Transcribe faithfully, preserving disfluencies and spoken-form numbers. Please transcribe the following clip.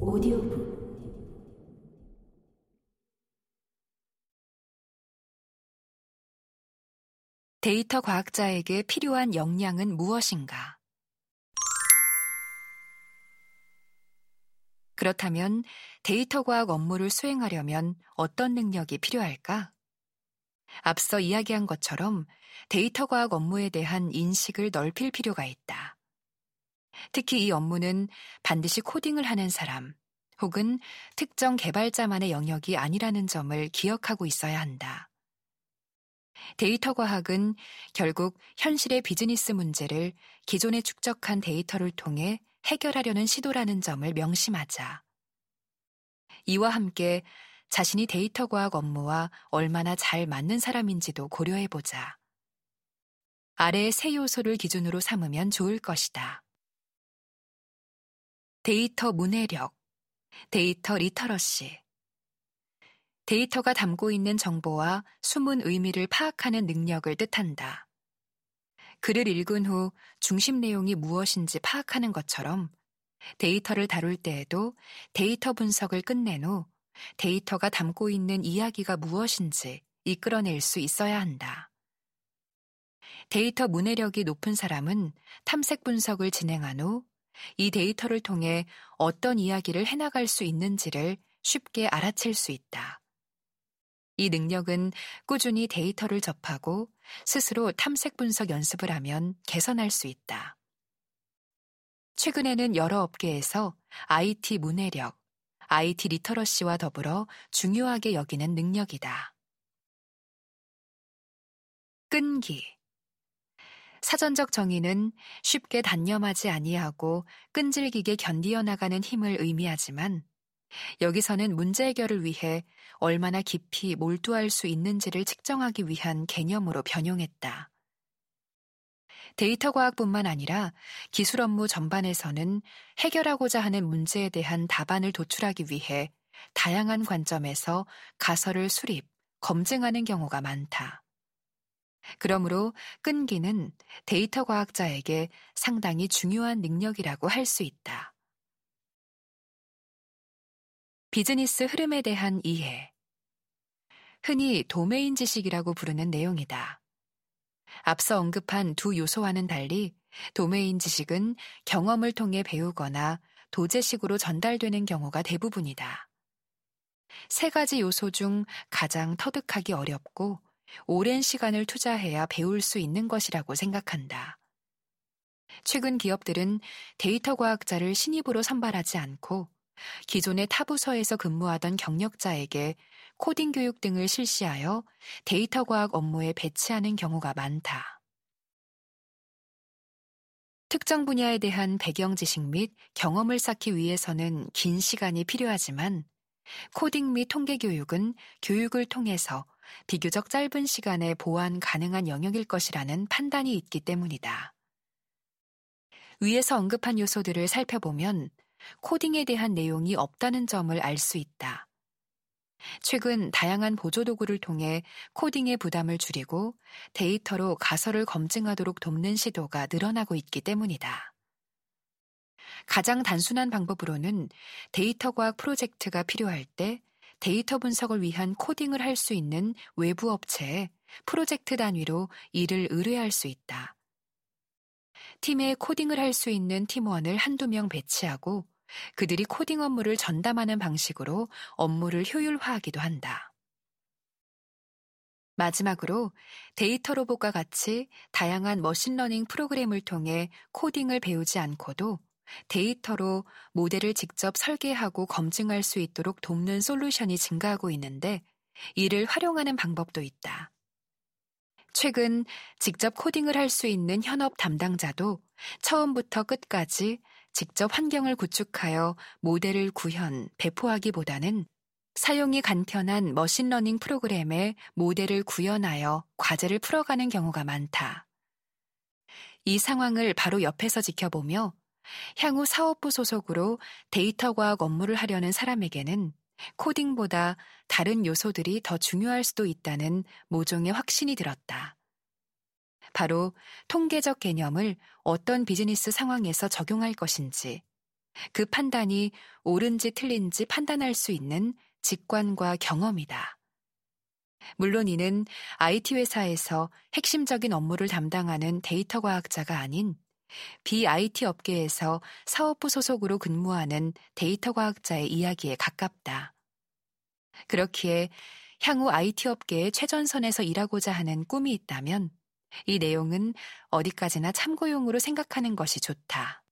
오디오북 데이터 과학자에게 필요한 역량은 무엇인가? 그렇다면 데이터 과학 업무를 수행하려면 어떤 능력이 필요할까? 앞서 이야기한 것처럼 데이터 과학 업무에 대한 인식을 넓힐 필요가 있다. 특히 이 업무는 반드시 코딩을 하는 사람 혹은 특정 개발자만의 영역이 아니라는 점을 기억하고 있어야 한다. 데이터 과학은 결국 현실의 비즈니스 문제를 기존에 축적한 데이터를 통해 해결하려는 시도라는 점을 명심하자. 이와 함께 자신이 데이터 과학 업무와 얼마나 잘 맞는 사람인지도 고려해보자. 아래의 세 요소를 기준으로 삼으면 좋을 것이다. 데이터 문해력, 데이터 리터러시. 데이터가 담고 있는 정보와 숨은 의미를 파악하는 능력을 뜻한다. 글을 읽은 후 중심 내용이 무엇인지 파악하는 것처럼 데이터를 다룰 때에도 데이터 분석을 끝낸 후 데이터가 담고 있는 이야기가 무엇인지 이끌어낼 수 있어야 한다. 데이터 문해력이 높은 사람은 탐색 분석을 진행한 후 이 데이터를 통해 어떤 이야기를 해나갈 수 있는지를 쉽게 알아챌 수 있다. 이 능력은 꾸준히 데이터를 접하고 스스로 탐색 분석 연습을 하면 개선할 수 있다. 최근에는 여러 업계에서 아이티 문해력, 아이티 리터러시와 더불어 중요하게 여기는 능력이다. 끈기. 사전적 정의는 쉽게 단념하지 아니하고 끈질기게 견디어나가는 힘을 의미하지만 여기서는 문제 해결을 위해 얼마나 깊이 몰두할 수 있는지를 측정하기 위한 개념으로 변용했다. 데이터 과학뿐만 아니라 기술 업무 전반에서는 해결하고자 하는 문제에 대한 답안을 도출하기 위해 다양한 관점에서 가설을 수립, 검증하는 경우가 많다. 그러므로 끈기는 데이터 과학자에게 상당히 중요한 능력이라고 할 수 있다. 비즈니스 흐름에 대한 이해. 흔히 도메인 지식이라고 부르는 내용이다. 앞서 언급한 두 요소와는 달리 도메인 지식은 경험을 통해 배우거나 도제식으로 전달되는 경우가 대부분이다. 세 가지 요소 중 가장 터득하기 어렵고 오랜 시간을 투자해야 배울 수 있는 것이라고 생각한다. 최근 기업들은 데이터 과학자를 신입으로 선발하지 않고 기존의 타 부서에서 근무하던 경력자에게 코딩 교육 등을 실시하여 데이터 과학 업무에 배치하는 경우가 많다. 특정 분야에 대한 배경 지식 및 경험을 쌓기 위해서는 긴 시간이 필요하지만 코딩 및 통계 교육은 교육을 통해서 비교적 짧은 시간에 보완 가능한 영역일 것이라는 판단이 있기 때문이다. 위에서 언급한 요소들을 살펴보면 코딩에 대한 내용이 없다는 점을 알 수 있다. 최근 다양한 보조도구를 통해 코딩의 부담을 줄이고 데이터로 가설을 검증하도록 돕는 시도가 늘어나고 있기 때문이다. 가장 단순한 방법으로는 데이터 과학 프로젝트가 필요할 때 데이터 분석을 위한 코딩을 할 수 있는 외부 업체에 프로젝트 단위로 일을 의뢰할 수 있다. 팀에 코딩을 할 수 있는 팀원을 한두 명 배치하고 그들이 코딩 업무를 전담하는 방식으로 업무를 효율화하기도 한다. 마지막으로 데이터 로봇과 같이 다양한 머신러닝 프로그램을 통해 코딩을 배우지 않고도 데이터로 모델을 직접 설계하고 검증할 수 있도록 돕는 솔루션이 증가하고 있는데 이를 활용하는 방법도 있다. 최근 직접 코딩을 할 수 있는 현업 담당자도 처음부터 끝까지 직접 환경을 구축하여 모델을 구현, 배포하기보다는 사용이 간편한 머신러닝 프로그램에 모델을 구현하여 과제를 풀어가는 경우가 많다. 이 상황을 바로 옆에서 지켜보며 향후 사업부 소속으로 데이터 과학 업무를 하려는 사람에게는 코딩보다 다른 요소들이 더 중요할 수도 있다는 모종의 확신이 들었다. 바로 통계적 개념을 어떤 비즈니스 상황에서 적용할 것인지, 그 판단이 옳은지 틀린지 판단할 수 있는 직관과 경험이다. 물론 이는 아이티 회사에서 핵심적인 업무를 담당하는 데이터 과학자가 아닌 비아이티 업계에서 사업부 소속으로 근무하는 데이터 과학자의 이야기에 가깝다. 그렇기에 향후 아이티 업계의 최전선에서 일하고자 하는 꿈이 있다면 이 내용은 어디까지나 참고용으로 생각하는 것이 좋다.